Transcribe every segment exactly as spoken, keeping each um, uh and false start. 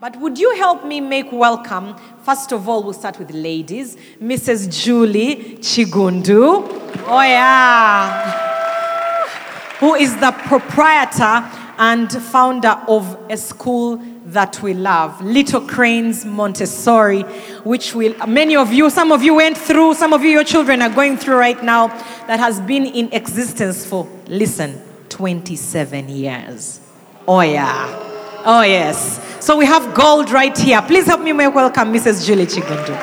But would you help me make welcome? First of all, we'll start with ladies. Missus Julie Chigundu. Oh, yeah. Who is the proprietor and founder of a school that we love, Little Cranes Montessori, which will many of you, some of you went through, some of you, your children are going through right now, that has been in existence for, listen, twenty-seven years. Oh, yeah. Oh, yes. So we have gold right here. Please help me welcome Missus Julie Chigundu.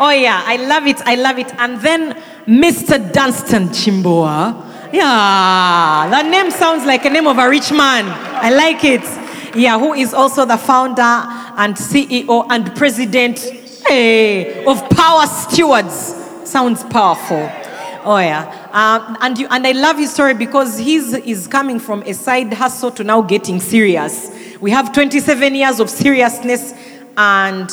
Oh, yeah. I love it. I love it. And then Mister Dunstan Chimbuwa. Yeah. That name sounds like a name of a rich man. I like it. Yeah. Who is also the founder and C E O and president hey, of Power Stewards. Sounds powerful. Oh, yeah. Uh, and you, and I love his story because his is coming from a side hustle to now getting serious. We have twenty-seven years of seriousness and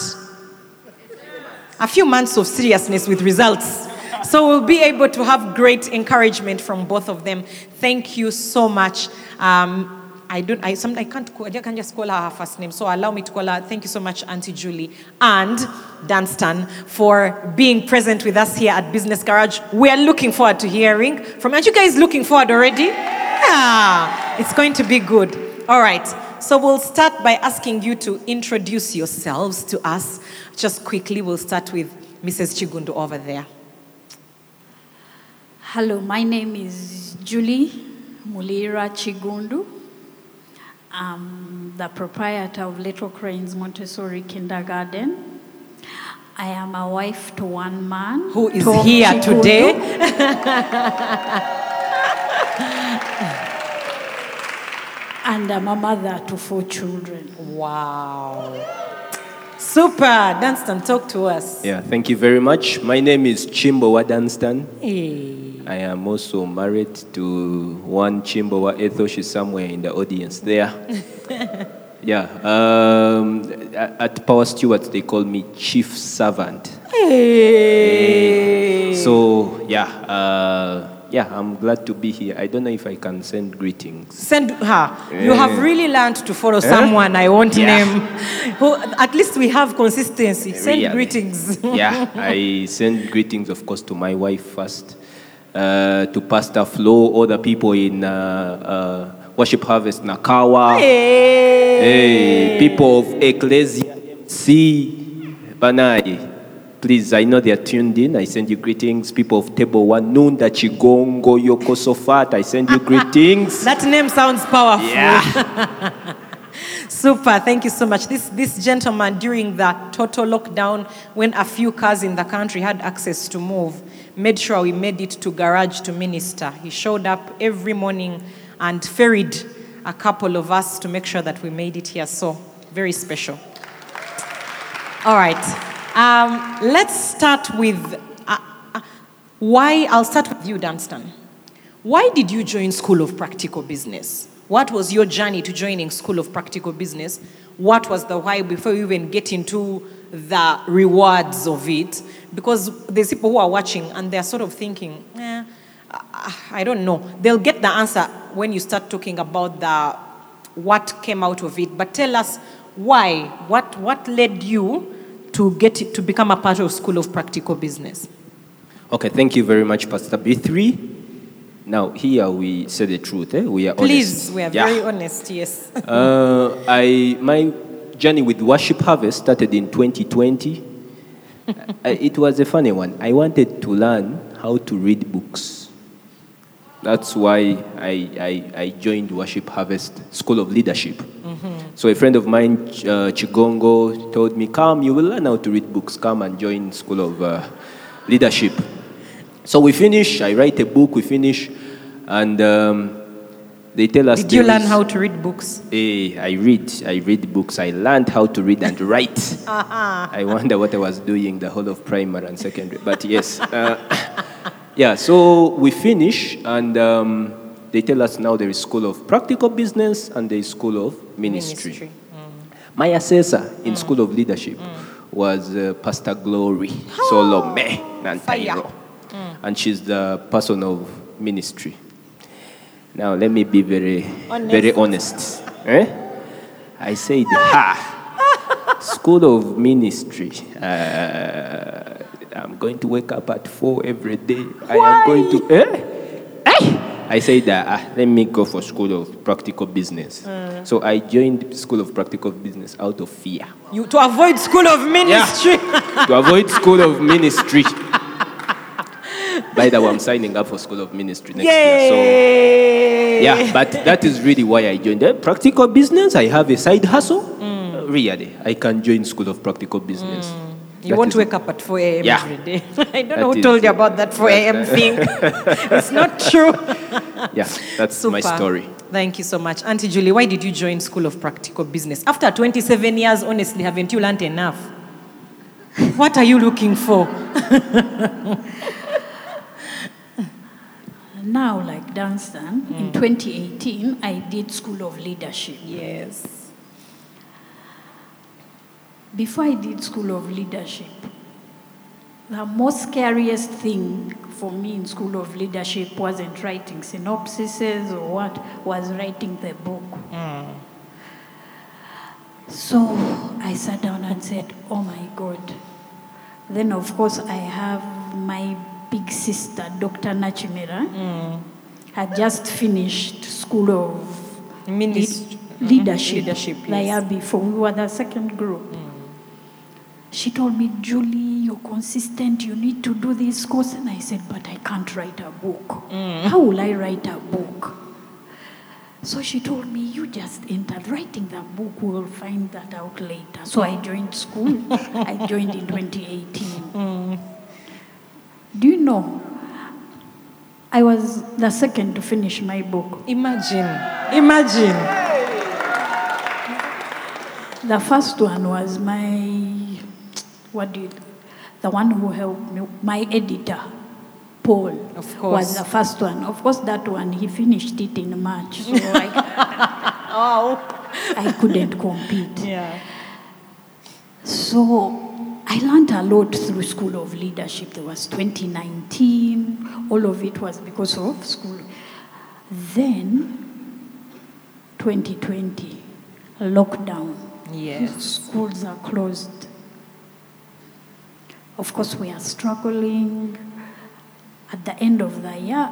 a few months of seriousness with results. So we'll be able to have great encouragement from both of them. Thank you so much. Um, I don't. I, some, I can't. I can just call her her first name. So allow me to call her. Thank you so much, Auntie Julie and Dunstan, for being present with us here at Business Garage. We are looking forward to hearing from. Aren't you guys looking forward already? Yeah, it's going to be good. All right. So we'll start by asking you to introduce yourselves to us. Just quickly, we'll start with Missus Chigundu over there. Hello, my name is Julie Mulira Chigundu. I'm the proprietor of Little Cranes Montessori Kindergarten. I am a wife to one man. Who is Tom here Chigundu. Today. And I'm a mother to four children. Wow. Super. Dunstan, talk to us. Yeah, thank you very much. My name is Chimbuwa Dunstan. Hey. I am also married to one Chimbuwa Ethos. She's somewhere in the audience there. Yeah. Um, at Power Stewards, they call me Chief Servant. Hey. So, yeah. Uh, yeah, I'm glad to be here. I don't know if I can send greetings. Send her. Hey. You have really learned to follow huh? someone I won't yeah. name. Who, at least we have consistency. Send really. greetings. Yeah, I send greetings, of course, to my wife first. Uh, to Pastor Flo, all the people in uh, uh, Worship Harvest, Nakawa, hey. Hey, people of Ecclesia, see, Banai, please, I know they are tuned in, I send you greetings, people of Table One, Noon, Dachigongo, Yoko Sofat, I send you greetings. That name sounds powerful. Yeah. Super, thank you so much. This this gentleman, during the total lockdown, when a few cars in the country had access to move, made sure we made it to Garage to minister. He showed up every morning and ferried a couple of us to make sure that we made it here. So, very special. All right. Um, let's start with uh, uh, why, I'll start with you, Dunstan. Why did you join School of Practical Business? What was your journey to joining School of Practical Business? What was the why before you even get into the rewards of it? Because there's people who are watching and they're sort of thinking, eh, I don't know. They'll get the answer when you start talking about the what came out of it. But tell us why, what what led you to get it, to become a part of School of Practical Business? Okay, thank you very much, Pastor B three. Now, here we say the truth. Eh? We are Please, honest. Please, we are yeah. very honest, yes. uh, I My journey with Worship Harvest started in twenty twenty. uh, it was a funny one. I wanted to learn how to read books. That's why I, I, I joined Worship Harvest School of Leadership. Mm-hmm. So a friend of mine, uh, Chigongo, told me, come, you will learn how to read books. Come and join School of uh, Leadership. So we finish, I write a book, we finish, and um, They tell us. Did you learn how to read books? Hey, I read. I read books. I learned how to read and write. Uh-huh. I wonder what I was doing the whole of primary and secondary. But yes. Uh, yeah, so we finish, and um, they tell us now there is School of Practical Business and there is School of Ministry. Ministry. Mm. My assessor in mm. School of Leadership mm. was uh, Pastor Glory oh. Solome Nantairo. Mm. And she's the person of ministry. Now, let me be very, honest. very honest. Eh? I said, ha, School of Ministry. Uh, I'm going to wake up at four every day. Why? I am going to, eh? Eh? I said, uh, let me go for School of Practical Business. Mm. So I joined School of Practical Business out of fear. You, to avoid School of Ministry. Yeah. To avoid School of Ministry. By the way, I'm signing up for School of Ministry next Yay. year. So, yeah, but that is really why I joined. Uh, practical business, I have a side hustle. Mm. Uh, really, I can join School of Practical Business. Mm. You that won't is, wake up at four a m Yeah. every day. I don't that know who is, told you about that four a m thing. It's not true. Yeah, that's Super. my story. Thank you so much. Auntie Julie, why did you join School of Practical Business? After twenty-seven years, honestly, haven't you learned enough? What are you looking for? Now, like Dunstan, mm. in twenty eighteen, I did School of Leadership. Yes. Before I did School of Leadership, the most scariest thing for me in School of Leadership wasn't writing synopsises or what, was writing the book. Mm. So I sat down and said, oh my God. Then, of course, I have my big sister, Doctor Nachimira, mm. had just finished School of Ministry. Leadership, leadership yes. like before we were the second group. Mm. She told me, Julie, you're consistent, you need to do this course. And I said, but I can't write a book. Mm. How will I write a book? So she told me, you just entered writing the book, we'll find that out later. So I joined school. I joined in twenty eighteen. Mm. Do you know? I was the second to finish my book. Imagine, imagine. The first one was my, what did, the one who helped me, my editor, Paul, of course. was the first one. Of course, that one, he finished it in March, so I, oh. I couldn't compete. Yeah. So I learned a lot through School of Leadership. There was twenty nineteen, all of it was because of school. Then, twenty twenty, lockdown. Yes. Schools are closed. Of course, we are struggling. At the end of the year,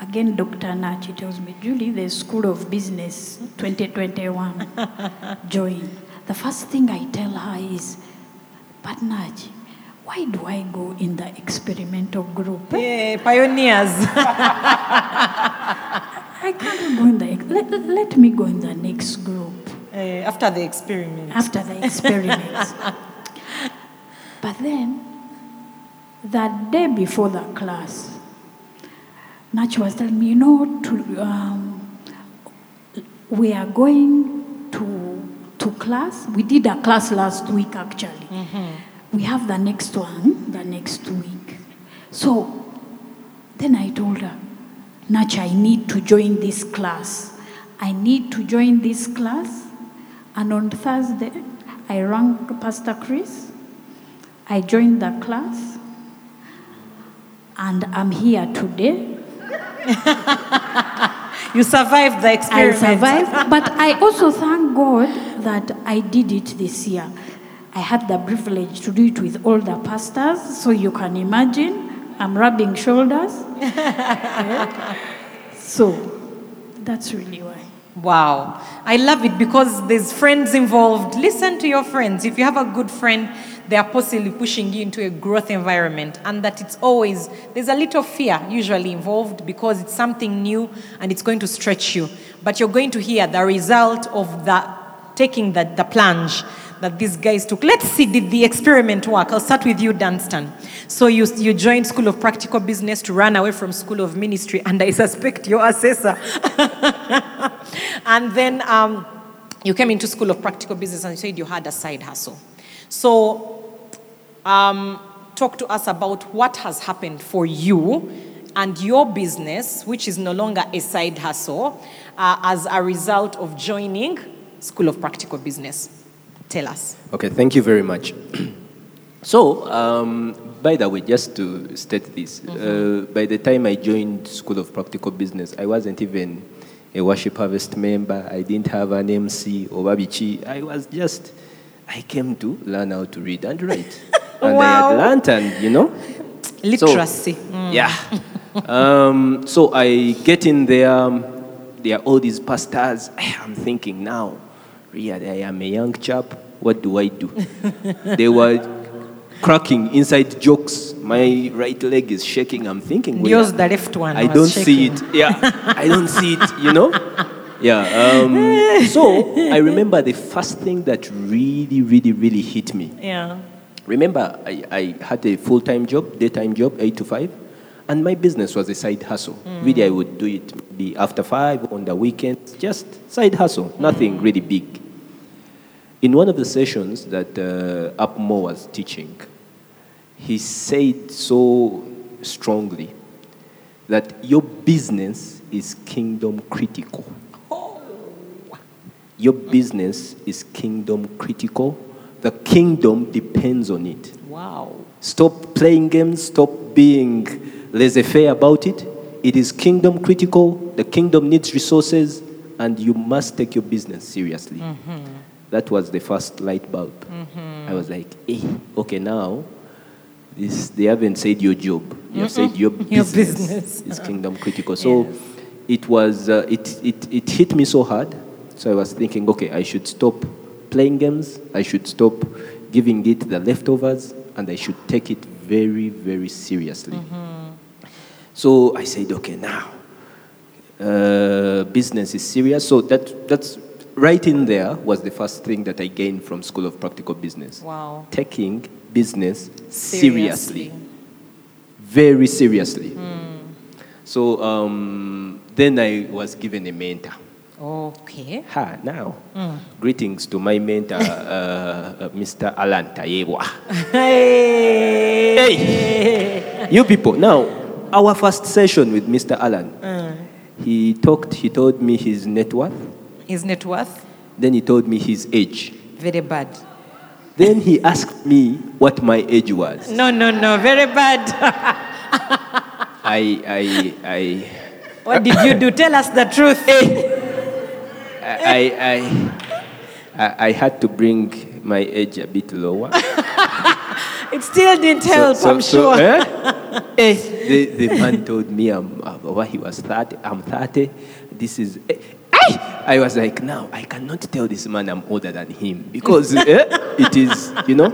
again, Doctor Nachi tells me, Julie, the School of Business twenty twenty-one, join. The first thing I tell her is, but Nachi, why do I go in the experimental group? Yay, pioneers. I can't go in the, let, let me go in the next group. After the experiment. After the experiment. But then, the day before the class, Nacho was telling me, you know, to, um, we are going to, to class. We did a class last week, actually. Mm-hmm. We have the next one the next week. So then I told her, Nacho, I need to join this class. I need to join this class. And on Thursday, I rang Pastor Chris. I joined the class. And I'm here today. You survived the experience. I survived. But I also thank God that I did it this year. I had the privilege to do it with all the pastors. So you can imagine, I'm rubbing shoulders. So that's really why. Wow. I love it because there's friends involved. Listen to your friends. If you have a good friend, they are possibly pushing you into a growth environment, and that it's always, there's a little fear usually involved because it's something new and it's going to stretch you. But you're going to hear the result of the, taking the, the plunge. that these guys took. Let's see, did the experiment work? I'll start with you, Dunstan. So you, you joined School of Practical Business to run away from School of Ministry, and I suspect your assessor. And then um, you came into School of Practical Business and you said you had a side hustle. So um, talk to us about what has happened for you and your business, which is no longer a side hustle, uh, as a result of joining School of Practical Business. Tell us. Okay, thank you very much. So, um, by the way, just to state this, mm-hmm. uh, by the time I joined School of Practical Business, I wasn't even a Worship Harvest member. I didn't have an M C or Babichi. I was just, I came to learn how to read and write. And wow. I had learned, and, you know. Literacy. So, mm. Yeah. Um, so I get in there, um, there are all these pastors. I'm thinking now, really, I am a young chap, what do I do? They were cracking inside jokes. My right leg is shaking. I'm thinking, well, yours, the left one, I don't shaking. see it. Yeah, I don't see it, you know? Yeah. Um, so I remember the first thing that really, really, really hit me. Yeah. Remember, I, I had a full-time job, daytime job, eight to five. And my business was a side hustle. Mm. Really, I would do it maybe after five, on the weekends, just side hustle, mm. nothing really big. In one of the sessions that uh, Upmo was teaching, he said so strongly that your business is kingdom critical. Oh. Your business is kingdom critical. The kingdom depends on it. Wow. Stop playing games, stop being laissez-faire about it. It is kingdom critical. The kingdom needs resources, and you must take your business seriously. Mm-hmm. That was the first light bulb. Mm-hmm. I was like, eh, okay, now this, they haven't said your job. They have said your business, your business is kingdom critical. So yes. it was uh, it, it it hit me so hard. So I was thinking, okay, I should stop playing games. I should stop giving it the leftovers, and I should take it very, very seriously. Mm-hmm. So I said, okay, now, uh, business is serious. So that that's right in there was the first thing that I gained from School of Practical Business. Wow. Taking business seriously. seriously. Very seriously. Mm. So um, then I was given a mentor. Okay. Ha, now. Mm. Greetings to my mentor, uh, Mister Alan Tayewa. Hey. Hey. Hey! You people, now. Our first session with Mister Alan, mm. he talked, he told me his net worth. His net worth? Then he told me his age. Very bad. Then he asked me what my age was. No, no, no, very bad. I, I, I... What did you do? Tell us the truth. I, I, I, I had to bring my age a bit lower. It still didn't help, so, so, I'm so, sure. Eh? eh. The, the man told me I'm, uh, well, he was thirty. I'm thirty. This is... Eh. I was like, now, I cannot tell this man I'm older than him because eh, it is, you know.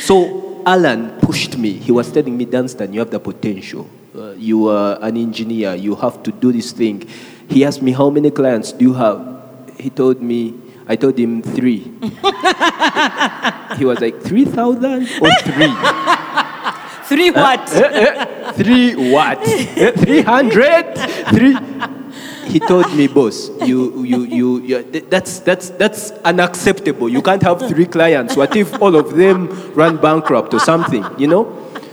So Alan pushed me. He was telling me, Dunstan, you have the potential. Uh, you are an engineer. You have to do this thing. He asked me, how many clients do you have? He told me, I told him three. He was like, three thousand or three? Three what? Uh, uh, uh, three what? Uh, three hundred? Three? He told me, boss, you, you, you, you, that's, that's, that's unacceptable. You can't have three clients. What if all of them run bankrupt or something, you know?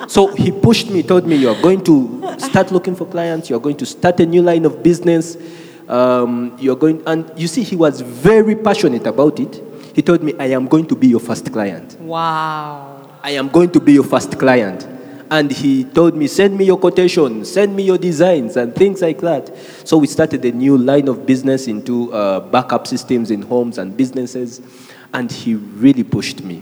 So he pushed me, told me, you're going to start looking for clients. You're going to start a new line of business. Um, you're going, and you see, he was very passionate about it. He told me, I am going to be your first client. Wow. I am going to be your first client. And he told me, send me your quotation, send me your designs, and things like that. So we started a new line of business into uh, backup systems in homes and businesses. And he really pushed me.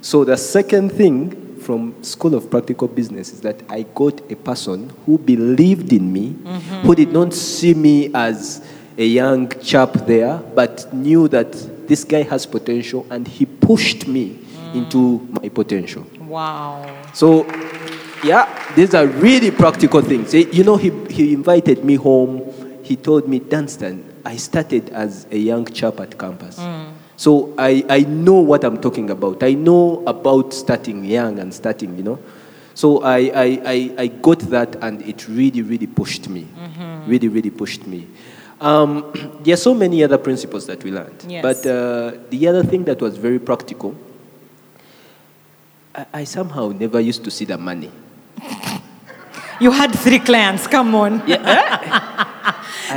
So the second thing from School of Practical Business is that I got a person who believed in me, mm-hmm. who did not see me as a young chap there, but knew that this guy has potential, and he pushed me mm. into my potential. Wow. So, yeah, these are really practical things. You know, he, he invited me home. He told me, Dunstan, I started as a young chap at campus. Mm. So I, I know what I'm talking about. I know about starting young and starting, you know. So I, I, I, I got that, and it really, really pushed me. Mm-hmm. Really, really pushed me. Um, there are so many other principles that we learned. Yes. But uh, the other thing that was very practical, I, I somehow never used to see the money. You had three clients, come on. Yeah.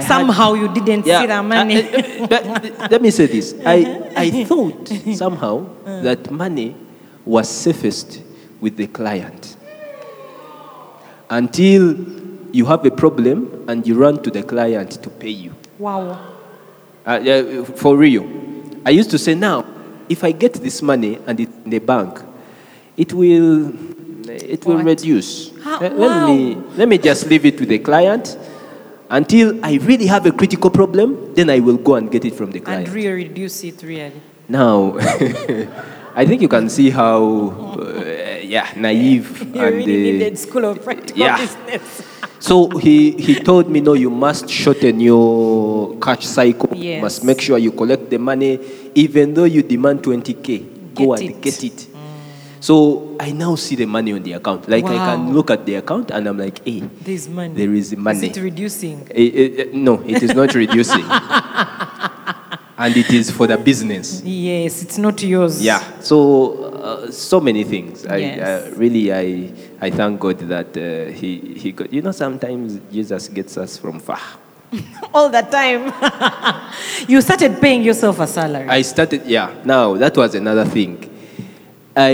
Somehow had, you didn't yeah, see the money. I, I, but, let me say this. I, I thought somehow uh. that money was safest with the client. Until you have a problem and you run to the client to pay you. Wow. Uh, yeah, for real. I used to say, now, if I get this money and it's in the bank, it will... It what? will reduce. How? Let, wow. let, me, let me just leave it with the client until I really have a critical problem, then I will go and get it from the client. And really reduce it, really. Now, I think you can see how, uh, yeah, naive. You and, really uh, needed School of Practical yeah. Business. So he, he told me, no, you must shorten your cash cycle. Yes. You must make sure you collect the money. Even though you demand twenty K, go and it. get it. So I now see the money on the account. Like, wow. I can look at the account and I'm like, hey, there's money. There is money. Is it reducing? It, it, it, no, it is not reducing. And it is for the business. Yes, it's not yours. Yeah. So, uh, so many things. I, yes. uh, really, I, I thank God that uh, he, he got, you know, sometimes Jesus gets us from far. All the time. You started paying yourself a salary. I started, yeah. Now, that was another thing. I,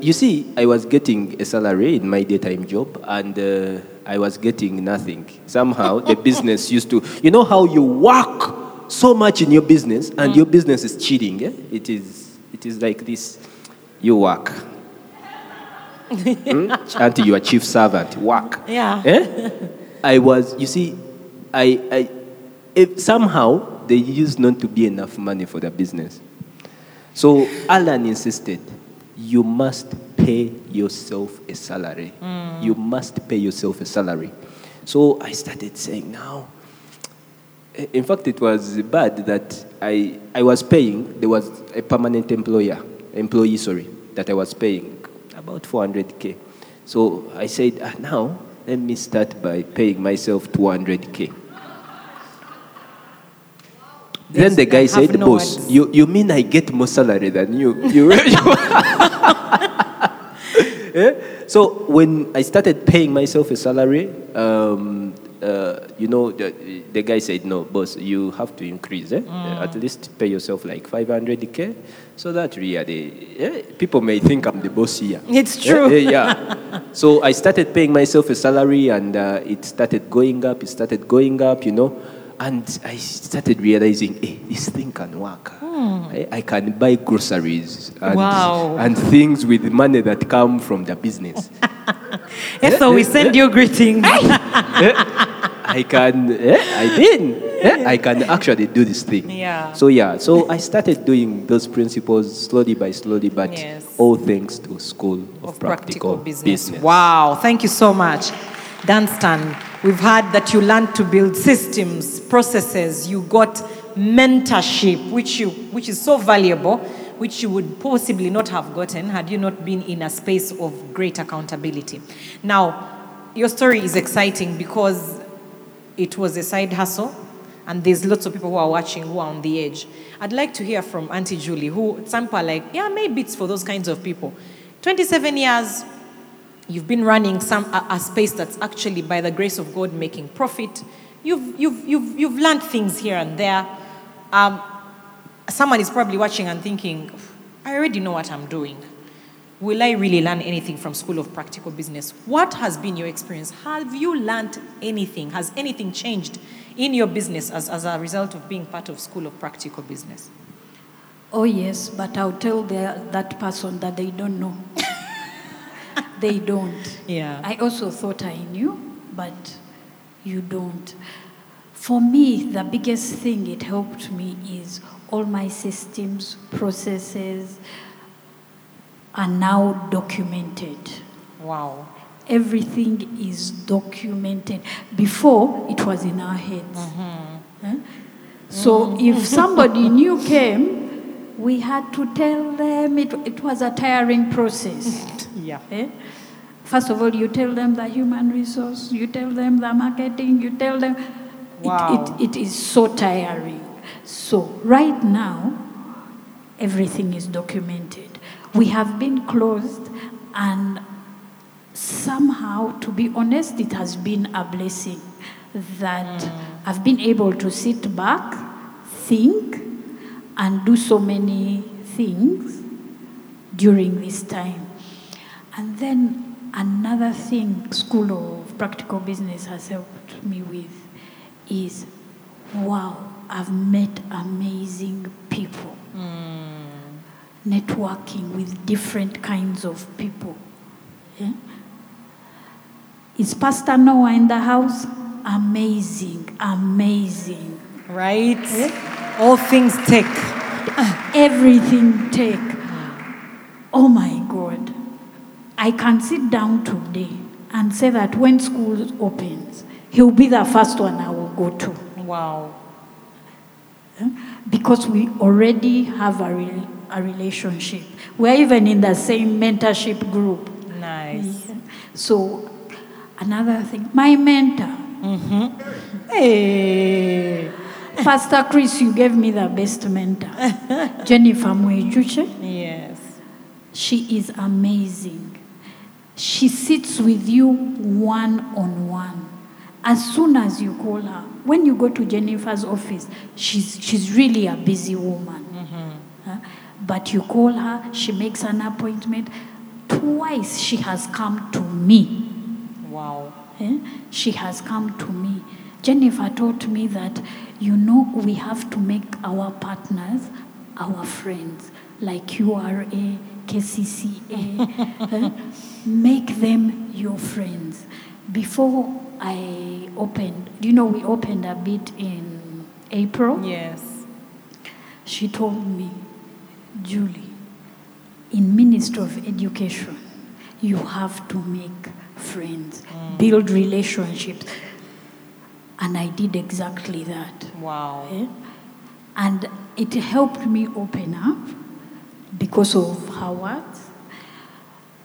you see, I was getting a salary in my daytime job, and uh, I was getting nothing. Somehow, the business used to... You know how you work so much in your business, and mm. your business is cheating, eh? It is, it is like this. You work. mm? Until you are chief servant. Work. Yeah. Eh? I was... You see, I... I if somehow, there used not to be enough money for the business. So, Alan insisted... You must pay yourself a salary. Mm. You must pay yourself a salary. So I started saying, now, in fact, it was bad that I, I was paying, there was a permanent employer, employee, sorry, that I was paying about four hundred K. So I said, ah, now, let me start by paying myself two hundred K. Then the guy said, no boss, words. you you mean I get more salary than you? you, you yeah? So when I started paying myself a salary, um, uh, you know, the, the guy said, no, boss, you have to increase. Eh? Mm. At least pay yourself like five hundred K. So that really, yeah, people may think I'm the boss here. It's true. Yeah. yeah. So I started paying myself a salary, and uh, it started going up. It started going up, you know. And I started realizing, hey, this thing can work. Mm. I, I can buy groceries and, wow. and things with money that come from the business. yeah, so we send you greetings. I can, yeah, I did. Yeah, I can actually do this thing. Yeah. So yeah, so I started doing those principles slowly by slowly, but yes. all thanks to School of, of Practical, Practical Business. Business. Wow, thank you so much. Dunstan, we've heard that you learned to build systems, processes. You got mentorship, which you, which is so valuable, which you would possibly not have gotten had you not been in a space of great accountability. Now, your story is exciting because it was a side hustle, and there's lots of people who are watching who are on the edge. I'd like to hear from Auntie Julie, who some people are like, yeah, maybe it's for those kinds of people. twenty-seven years. You've been running some a, a space that's actually, by the grace of God, making profit. You've you've you've you've learned things here and there. Um, someone is probably watching and thinking, "I already know what I'm doing. Will I really learn anything from School of Practical Business?" What has been your experience? Have you learned anything? Has anything changed in your business as as a result of being part of School of Practical Business? Oh yes, but I'll tell the, that person that they don't know. They don't. Yeah. I also thought I knew, but you don't. For me, the biggest thing it helped me is all my systems, processes are now documented. Wow. Everything is documented. Before, it was in our heads. Mm-hmm. Huh? So if somebody new came, we had to tell them. It, it was a tiring process. Yeah. Eh? First of all, you tell them the human resource, you tell them the marketing, you tell them. Wow. It, it, it is so tiring. So right now, everything is documented. We have been closed, and somehow, to be honest, it has been a blessing that mm. I've been able to sit back, think, and do so many things during this time. And then another thing School of Practical Business has helped me with is, wow, I've met amazing people. Mm. Networking with different kinds of people. Yeah? Is Pastor Noah in the house? Amazing, amazing. Right? Yeah? All things take. Everything take. Oh my God. I can sit down today and say that when school opens, he'll be the first one I will go to. Wow. Because we already have a, re a relationship. We're even in the same mentorship group. Nice. Yeah. So, another thing, my mentor. Mm-hmm. Hey. Pastor Chris, you gave me the best mentor. Jennifer Muejuche. Yes. She is amazing. She sits with you one-on-one. As soon as you call her, when you go to Jennifer's office, she's, she's really a busy woman. Mm-hmm. uh, but you call her, she makes an appointment. Twice she has come to me. Wow. Eh? She has come to me. Jennifer taught me that, you know, we have to make our partners our friends, like Q R A, K C C A. eh? Make them your friends. Before I opened, you know, we opened a bit in April. Yes. She told me, Julie, in Ministry of Education, you have to make friends, mm. build relationships. And I did exactly that. Wow. Yeah? And it helped me open up because of her words.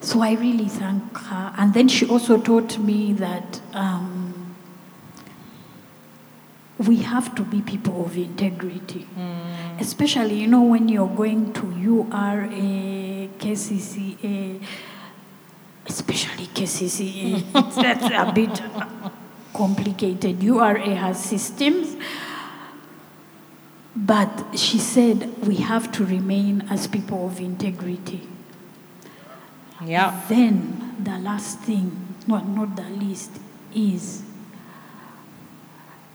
So I really thank her. And then she also taught me that um, we have to be people of integrity. Mm. Especially, you know, when you're going to U R A, K C C A, especially K C C A, it's, that's a bit complicated. U R A has systems. But she said we have to remain as people of integrity. Yeah. Then the last thing, well, not the least, is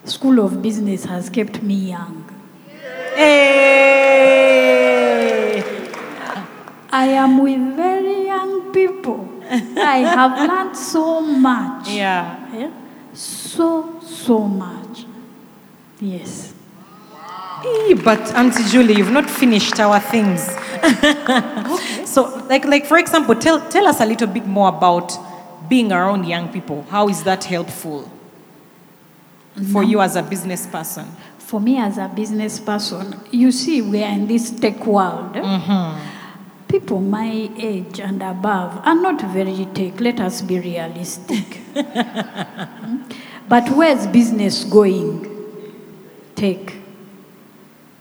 School of Business has kept me young. Hey! I am with very young people. I have learned so much. Yeah. yeah. So, so much. Yes. But Auntie Julie, you've not finished our things. Okay. So, like, like for example, tell tell us a little bit more about being around young people. How is that helpful for no. you as a business person? For me as a business person, you see, we are in this tech world. Mm-hmm. People my age and above are not very tech. Let us be realistic. But where's business going? Tech.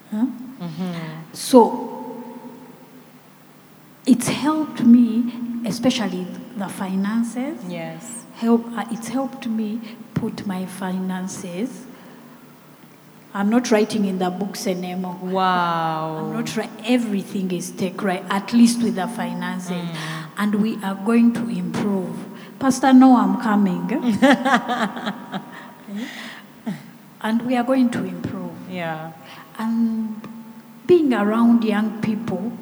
Huh? Mm-hmm. So it's helped me, especially the finances. Yes. Help. Uh, it's helped me put my finances. I'm not writing in the books anymore. Wow. I'm not right. Everything is tech right. At least with the finances, mm. and we are going to improve. Pastor, no, I'm coming. Okay. And we are going to improve. Yeah. And being around young people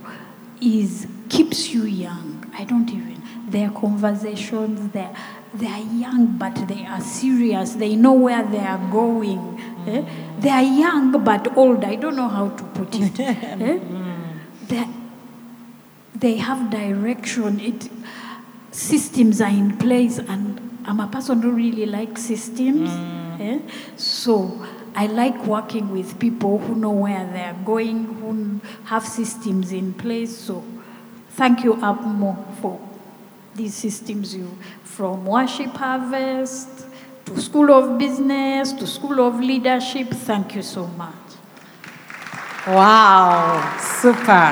is keeps you young. I don't even. Their conversations, they they are young, but they are serious. They know where they are going. Mm. Eh? They are young but old. I don't know how to put it. eh? mm. They they have direction. It systems are in place, and I'm a person who really likes systems. Mm. Eh? So I like working with people who know where they're going, who have systems in place. So thank you, Abmo, for these systems, you from Worship Harvest to School of Business to School of Leadership. Thank you so much. Wow, super.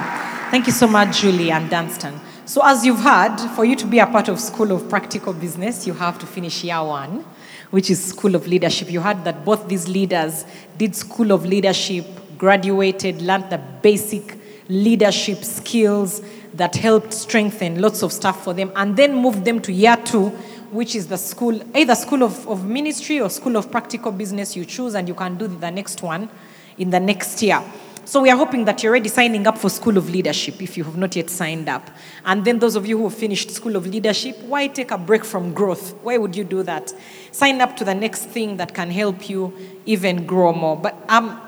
Thank you so much, Julie and Dunstan. So as you've heard, for you to be a part of School of Practical Business, you have to finish year one, which is School of Leadership. You heard that both these leaders did School of Leadership, graduated, learned the basic leadership skills that helped strengthen lots of stuff for them, and then moved them to year two, which is the school, either School of, of Ministry or School of Practical Business. You choose, and you can do the next one in the next year. So we are hoping that you're already signing up for School of Leadership if you have not yet signed up. And then those of you who have finished School of Leadership, why take a break from growth? Why would you do that? Sign up to the next thing that can help you even grow more. But um,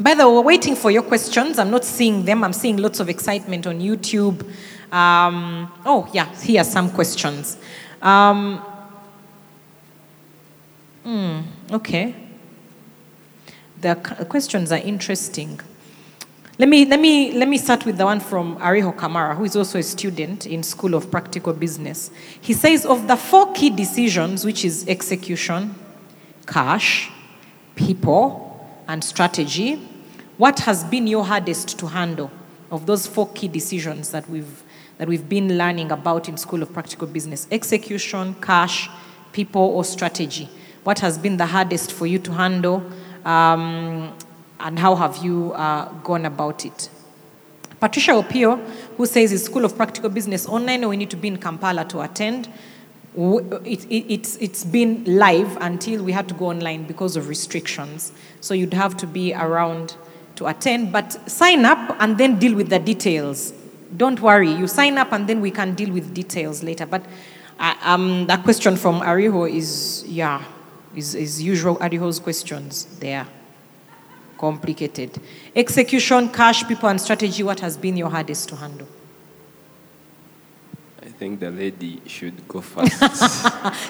by the way, we're waiting for your questions. I'm not seeing them. I'm seeing lots of excitement on YouTube. Um, oh, yeah, here are some questions. Um, mm, okay. The questions are interesting. Let me, let me, let me start with the one from Ariho Kamara, who is also a student in School of Practical Business. He says, of the four key decisions, which is execution, cash, people, and strategy, what has been your hardest to handle of those four key decisions that we've, that we've been learning about in School of Practical Business? Execution, cash, people, or strategy. What has been the hardest for you to handle? Um, And how have you uh, gone about it? Patricia Opio, who says, is School of Practical Business online or we need to be in Kampala to attend? It, it, it's, it's been live until we had to go online because of restrictions. So you'd have to be around to attend. But sign up and then deal with the details. Don't worry. You sign up and then we can deal with details later. But uh, um, that question from Ariho is, yeah, is, is usual Ariho's questions there. Complicated. Execution, cash, people, and strategy, what has been your hardest to handle? I think the lady should go first.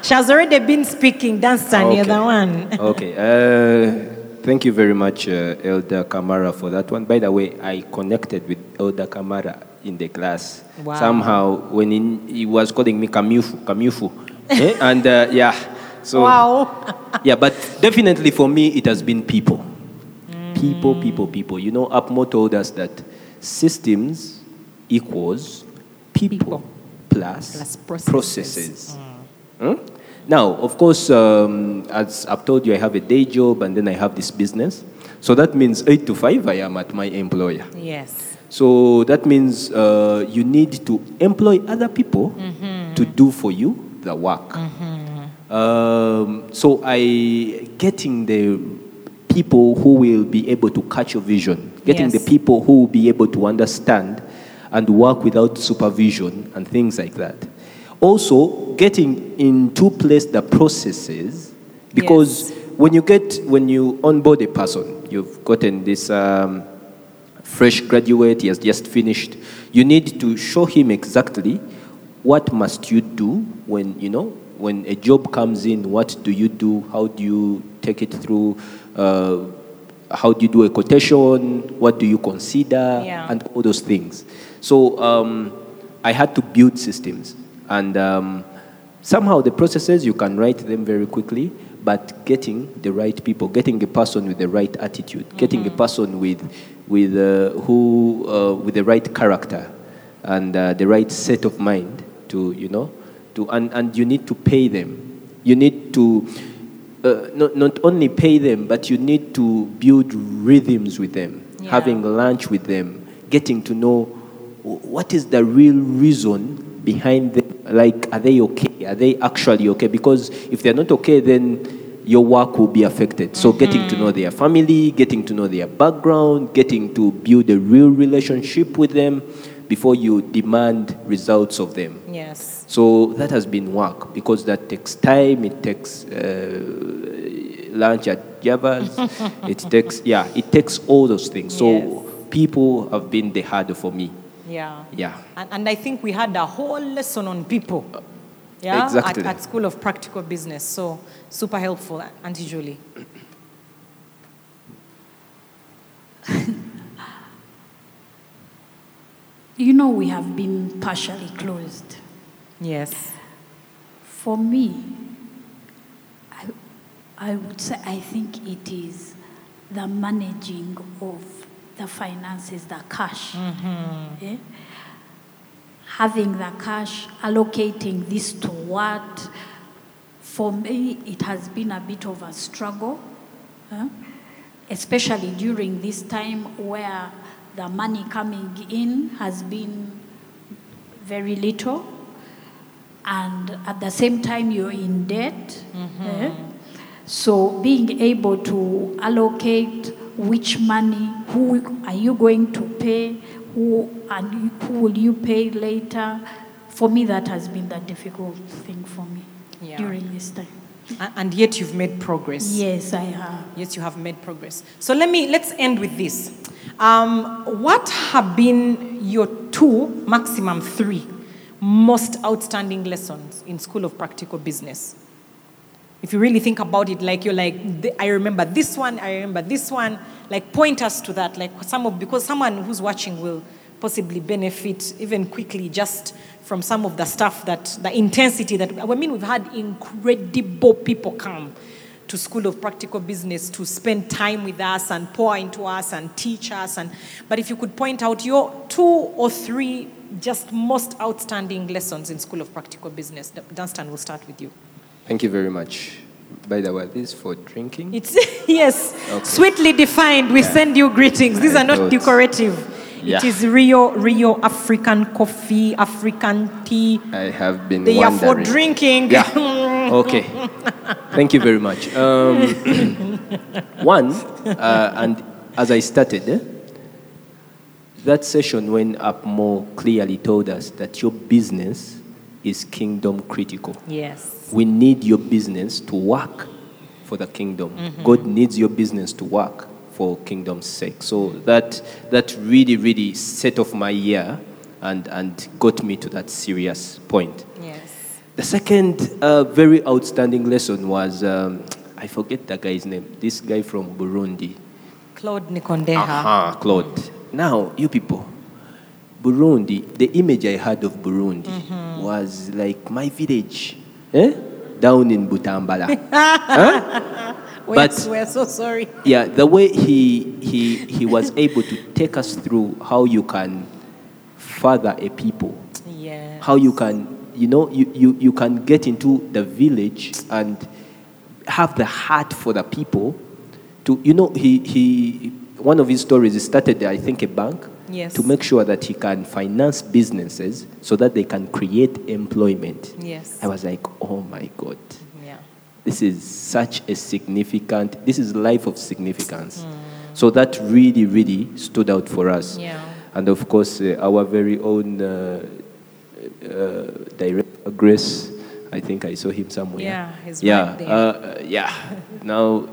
She has already been speaking. Dunstan, okay. You're the one. Okay. Uh, thank you very much, uh, Elder Kamara, for that one. By the way, I connected with Elder Kamara in the class. Wow. Somehow, when he, he was calling me Kamufu, Kamufu. Eh? And uh, yeah. So, wow. Yeah, but definitely for me, it has been people. People, people, people. You know, Apmo told us that systems equals people, people. Plus, plus processes. processes. Mm. Hmm? Now, of course, um, as I've told you, I have a day job and then I have this business. So that means eight to five, I am at my employer. Yes. So that means uh, you need to employ other people mm-hmm. to do for you the work. Mm-hmm. Um, so I getting the people who will be able to catch your vision, getting yes. the people who will be able to understand and work without supervision and things like that. Also, getting into place the processes, because yes. when you get, when you onboard a person, you've gotten this um, fresh graduate, he has just finished, you need to show him exactly what must you do when, you know, when a job comes in, what do you do, how do you take it through, Uh, how do you do a quotation, what do you consider, yeah. and all those things. So um, I had to build systems. And um, somehow the processes, you can write them very quickly, but getting the right people, getting a person with the right attitude, mm-hmm. getting a person with, with, uh, who, uh, with the right character and uh, the right set of mind to, you know, to, and, and you need to pay them. You need to... Uh, not, not only pay them, but you need to build rhythms with them, yeah. having lunch with them, getting to know what is the real reason behind them. Like, are they okay? Are they actually okay? Because if they're not okay, then your work will be affected. So mm-hmm. getting to know their family, getting to know their background, getting to build a real relationship with them before you demand results of them. Yes. So that has been work, because that takes time, it takes uh, lunch at Java's, it takes, yeah, it takes all those things. So yes. people have been the harder for me. Yeah. Yeah. And, and I think we had a whole lesson on people. Yeah. Exactly. At, at School of Practical Business. So super helpful, Auntie Julie. You know, we have been partially closed. Yes. For me, I, I would say I think it is the managing of the finances, the cash. Mm-hmm. eh? Having the cash, allocating this to what, for me, it has been a bit of a struggle, eh? especially during this time where the money coming in has been very little. And at the same time, you're in debt. Mm-hmm. eh? So being able to allocate which money, who are you going to pay, who, and who will you pay later, for me that has been the difficult thing for me yeah. during this time. And yet you've made progress. Yes, I have. Yes, you have made progress. So let me, let's end with this. Um, what have been your two, maximum three, most outstanding lessons in School of Practical Business? If you really think about it, like you're like, I remember this one, I remember this one. Like point us to that, like some of, because someone who's watching will possibly benefit even quickly just from some of the stuff that, the intensity that, I mean, we've had incredible people come to School of Practical Business to spend time with us and pour into us and teach us. And but if you could point out your two or three just most outstanding lessons in School of Practical Business. Dunstan, we'll start with you. Thank you very much. By the way, this for drinking? It's yes, okay. Sweetly defined. We yeah. send you greetings. These I are not thought. Decorative. Yeah. It is Rio, Rio African coffee, African tea. I have been They wondering. Are for drinking. Yeah. Okay. Thank you very much. Um, one, uh, and as I started, eh, that session when Apmo clearly told us that your business is kingdom critical. Yes. We need your business to work for the kingdom. Mm-hmm. God needs your business to work for kingdom's sake. So that that really, really set off my year and, and got me to that serious point. Yes. The second uh, very outstanding lesson was, um, I forget the guy's name, this guy from Burundi. Claude Nkondeha. Aha, Claude. Now, you people, Burundi, the image I had of Burundi mm-hmm. was like my village, eh? Down in Butambala. huh? We're, but we're so sorry. Yeah, the way he he he was able to take us through how you can father a people. Yeah. How you can, you know, you, you, you can get into the village and have the heart for the people. To, you know, he he one of his stories, he started, I think, a bank. Yes. To make sure that he can finance businesses so that they can create employment. Yes. I was like, oh my God. Yeah. This is such a significant, this is life of significance. Mm. So that really, really stood out for us. Yeah. And of course, uh, our very own uh, uh, director, Grace, I think I saw him somewhere. Yeah, he's yeah. right there. Uh, yeah. Now,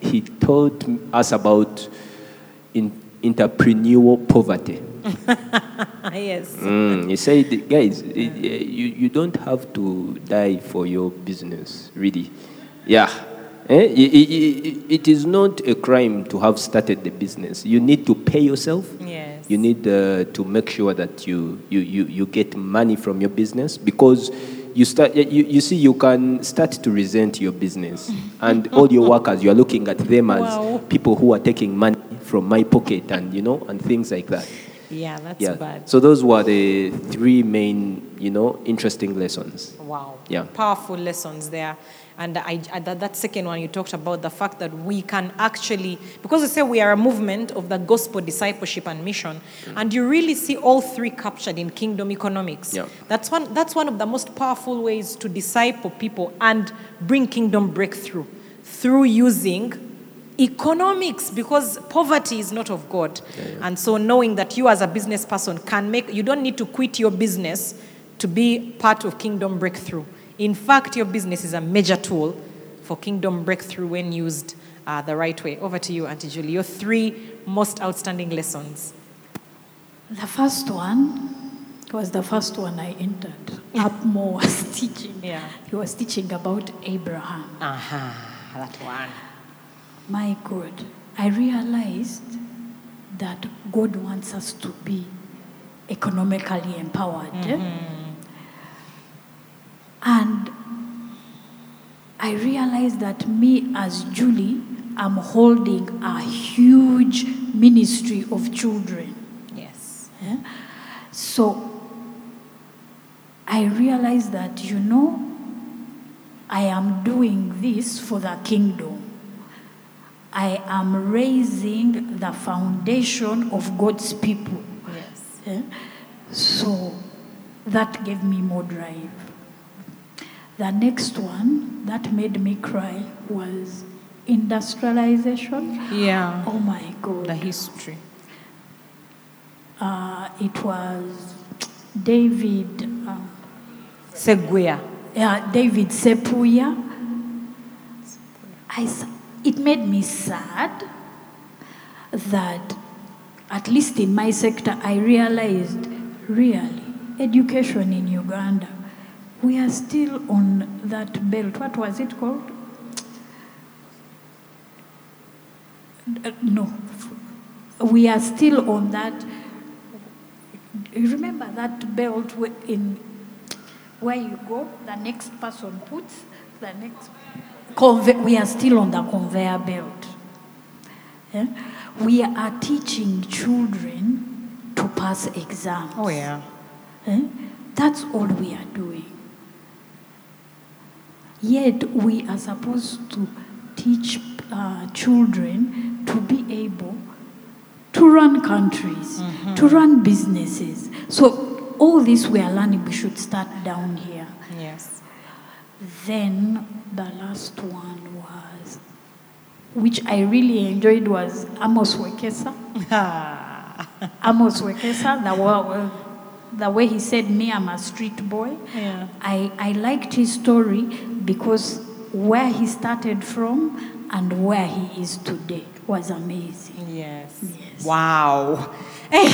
he told us about in. entrepreneurial poverty. Yes. Mm, he said, guys, yeah. it, you, you don't have to die for your business, really. Yeah. Eh? It, it, it is not a crime to have started the business. You need to pay yourself. Yes. You need uh, to make sure that you, you, you, you get money from your business, because you start. You, you see, you can start to resent your business. And all your workers, you are looking at them as wow. people who are taking money from my pocket and, you know, and things like that. Yeah, that's yeah. bad. So those were the three main, you know, interesting lessons. Wow. Yeah. Powerful lessons there. And I, I, that, that second one, you talked about the fact that we can actually, because we say we are a movement of the gospel, discipleship, and mission, mm. and you really see all three captured in kingdom economics. Yeah. That's one, that's one of the most powerful ways to disciple people and bring kingdom breakthrough through using economics, because poverty is not of God. Yeah, yeah. And so knowing that you as a business person can make, you don't need to quit your business to be part of kingdom breakthrough. In fact, your business is a major tool for kingdom breakthrough when used uh, the right way. Over to you, Auntie Julie. Your three most outstanding lessons. The first one was the first one I entered. Apmo was teaching. Yeah. He was teaching about Abraham. Aha, uh-huh, that one. My God, I realized that God wants us to be economically empowered. Mm-hmm. And I realized that me as Julie, I'm holding a huge ministry of children. Yes. Yeah? So I realized that, you know, I am doing this for the kingdom. I am raising the foundation of God's people. Yes. Yeah? So that gave me more drive. The next one that made me cry was industrialization. Yeah. Oh my God. The history. Uh, it was David uh, Seguya. Yeah, David Seguya. I. It made me sad that, at least in my sector, I realized really education in Uganda, we are still on that belt. What was it called? Uh, no, we are still on that. You remember that belt where, in, where you go, the next person puts, the next. Conve- we are still on the conveyor belt. Yeah? We are teaching children to pass exams. Oh, yeah. Yeah? That's all we are doing. Yet we are supposed to teach uh, children to be able to run countries, mm-hmm. to run businesses. So all this we are learning, we should start down here. Yes. Then the last one was, which I really enjoyed, was Amos Wekesa. Amos Wekesa, the world. The way he said, me, I'm a street boy. Yeah. I, I liked his story because where he started from and where he is today was amazing. Yes. Yes. Wow. Hey.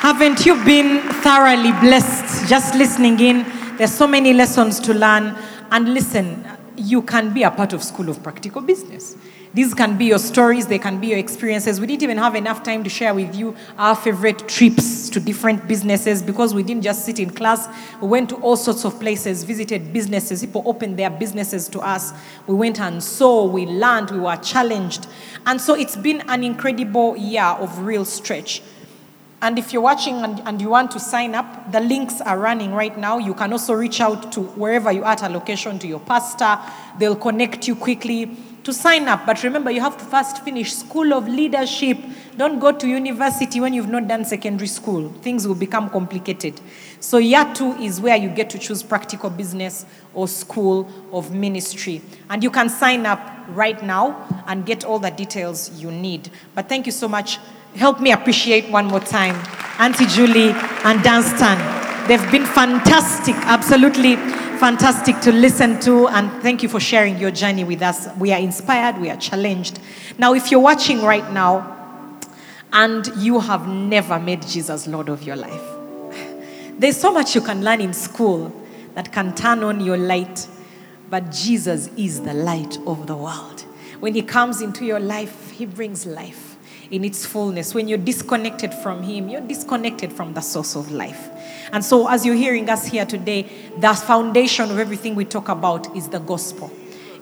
Haven't you been thoroughly blessed just listening in? There's so many lessons to learn. And listen, you can be a part of School of Practical Business. These can be your stories, they can be your experiences. We didn't even have enough time to share with you our favorite trips to different businesses because we didn't just sit in class. We went to all sorts of places, visited businesses. People opened their businesses to us. We went and saw, we learned, we were challenged. And so it's been an incredible year of real stretch. And if you're watching and, and you want to sign up, the links are running right now. You can also reach out to wherever you are at a location, to your pastor. They'll connect you quickly to sign up. But remember, you have to first finish School of Leadership. Don't go to university when you've not done secondary school. Things will become complicated. So year two is where you get to choose Practical Business or School of Ministry. And you can sign up right now and get all the details you need. But thank you so much. Help me appreciate one more time Auntie Julie and Dunstan. They've been fantastic, absolutely fantastic to listen to, and thank you for sharing your journey with us. We are inspired, we are challenged. Now, if you're watching right now and you have never made Jesus Lord of your life, there's so much you can learn in school that can turn on your light, but Jesus is the light of the world. When he comes into your life, he brings life in its fullness. When you're disconnected from him, you're disconnected from the source of life. And so as you're hearing us here today, the foundation of everything we talk about is the gospel,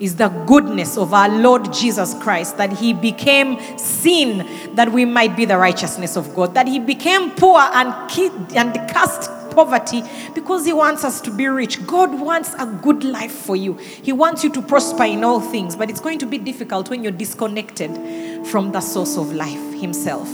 is the goodness of our Lord Jesus Christ, that he became sin that we might be the righteousness of God, that he became poor and, kid, and cast poverty because he wants us to be rich. God wants a good life for you. He wants you to prosper in all things, but it's going to be difficult when you're disconnected from the source of life himself.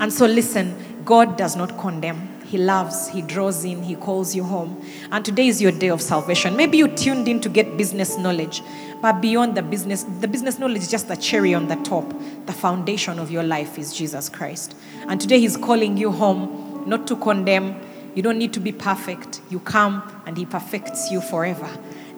And so listen, God does not condemn. He loves, he draws in, he calls you home. And today is your day of salvation. Maybe you tuned in to get business knowledge, but beyond the business, the business knowledge is just the cherry on the top. The foundation of your life is Jesus Christ. And today he's calling you home, not to condemn. You don't need to be perfect. You come and he perfects you forever,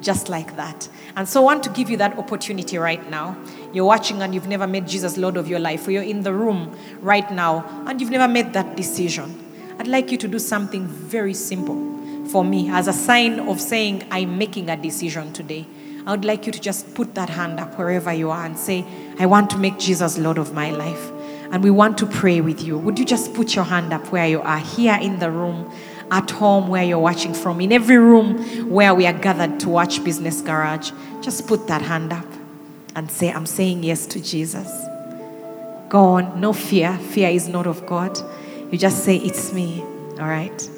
just like that. And so I want to give you that opportunity right now. You're watching and you've never made Jesus Lord of your life, or you're in the room right now and you've never made that decision. I'd like you to do something very simple for me as a sign of saying, I'm making a decision today. I would like you to just put that hand up wherever you are and say, I want to make Jesus Lord of my life. And we want to pray with you. Would you just put your hand up where you are, here in the room, at home where you're watching from, in every room where we are gathered to watch Business Garage, just put that hand up and say, I'm saying yes to Jesus. Go on, no fear. Fear is not of God. You just say, it's me, all right?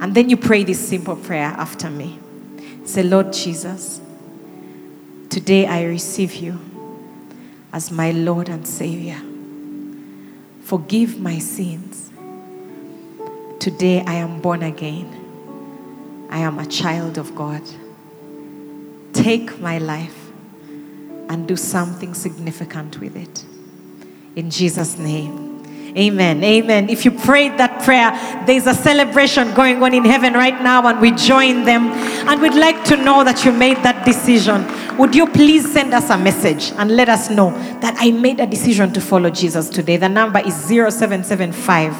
And then you pray this simple prayer after me. Say, Lord Jesus, today I receive you as my Lord and Savior. Forgive my sins. Today I am born again. I am a child of God. Take my life and do something significant with it. In Jesus' name, amen, amen. If you prayed that prayer, there's a celebration going on in heaven right now, and we join them. And we'd like to know that you made that decision. Would you please send us a message and let us know that I made a decision to follow Jesus today. The number is zero seven seven five,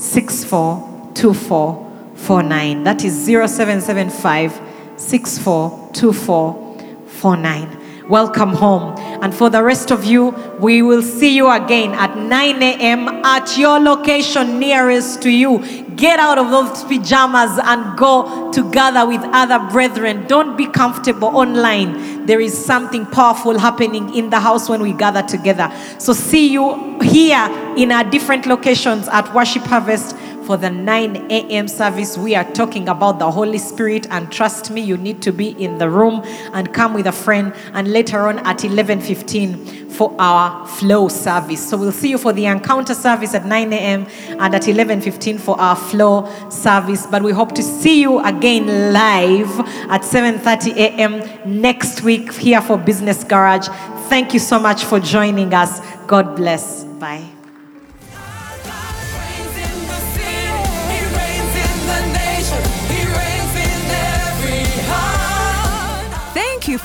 six four two four four nine. That is zero seven seven five, six four two four four nine. Welcome home. And for the rest of you, we will see you again at nine a.m. at your location nearest to you. Get out of those pajamas and go to gather with other brethren. Don't be comfortable online. There is something powerful happening in the house when we gather together. So see you here in our different locations at Worship Harvest for the nine a.m. service. We are talking about the Holy Spirit, and trust me, you need to be in the room and come with a friend, and later on at eleven fifteen for our flow service. So we'll see you for the encounter service at nine a.m. and at eleven fifteen for our flow service. But we hope to see you again live at seven thirty a.m. next week here for Business Garage. Thank you so much for joining us. God bless. Bye. Thank you